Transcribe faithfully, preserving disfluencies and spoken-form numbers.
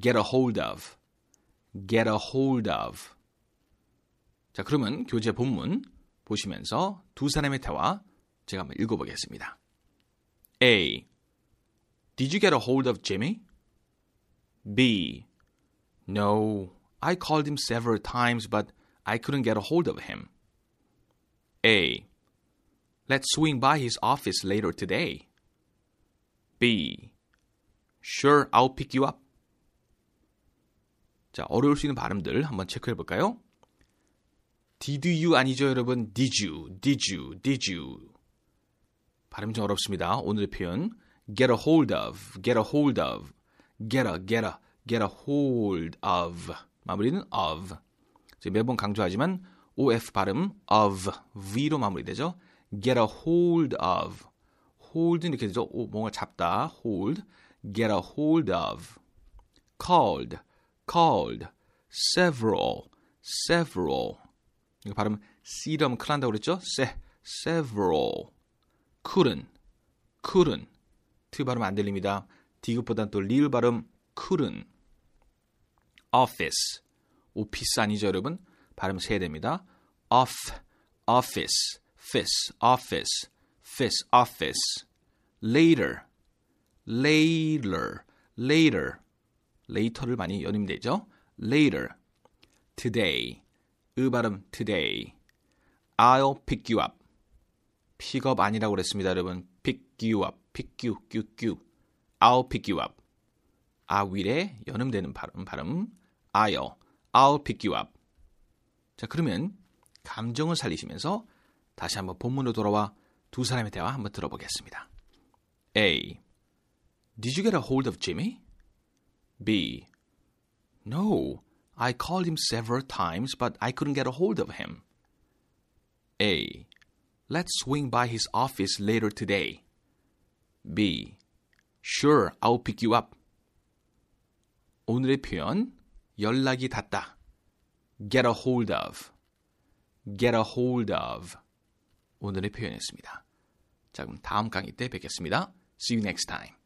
Get a hold of. Get a hold of. 자, 그러면 교재 본문 보시면서 두 사람의 대화 제가 한번 읽어보겠습니다. A. Did you get a hold of Jimmy? B. No, I called him several times, but I couldn't get a hold of him. A. Let's swing by his office later today. B. Sure, I'll pick you up. 자, 어려울 수 있는 발음들 한번 체크해볼까요? Did you 아니죠, 여러분? Did you, did you, did you. 발음이 좀 어렵습니다. 오늘의 표현 get a hold of, get a hold of, get a, get a, get a hold of. 마무리는 of. 매번 강조하지만 of 발음 of, v로 마무리되죠. Get a hold of. hold는 이렇게 되죠. 오, 뭔가 잡다, hold. Get a hold of. Called, called, several, several. 이거 발음 C로 하면 큰일 난다고 그랬죠? Se, several. Couldn't, couldn't. T 발음 안 들립니다. D급보단 또 리을 발음 couldn't. Office, 오피스 아니죠 여러분? 발음 세야 됩니다. Off, office, fis, office, fis, office. Later, later, later. Later를 많이 연음되죠? Later, today. 의 발음 today. I'll pick you up. 픽업 아니라고 그랬습니다, 여러분. pick you up. pick you, q, q. I'll pick you up. I will에 연음되는 발음, 발음. I'll. I'll pick you up. 자, 그러면 감정을 살리시면서 다시 한번 본문으로 돌아와 두 사람의 대화 한번 들어보겠습니다. A. Did you get a hold of Jimmy? B. No. I called him several times, but I couldn't get a hold of him. A. Let's swing by his office later today. B. Sure, I'll pick you up. 오늘의 표현, 연락이 닿다. Get a hold of. Get a hold of. 오늘의 표현이었습니다. 자, 그럼 다음 강의 때 뵙겠습니다. See you next time.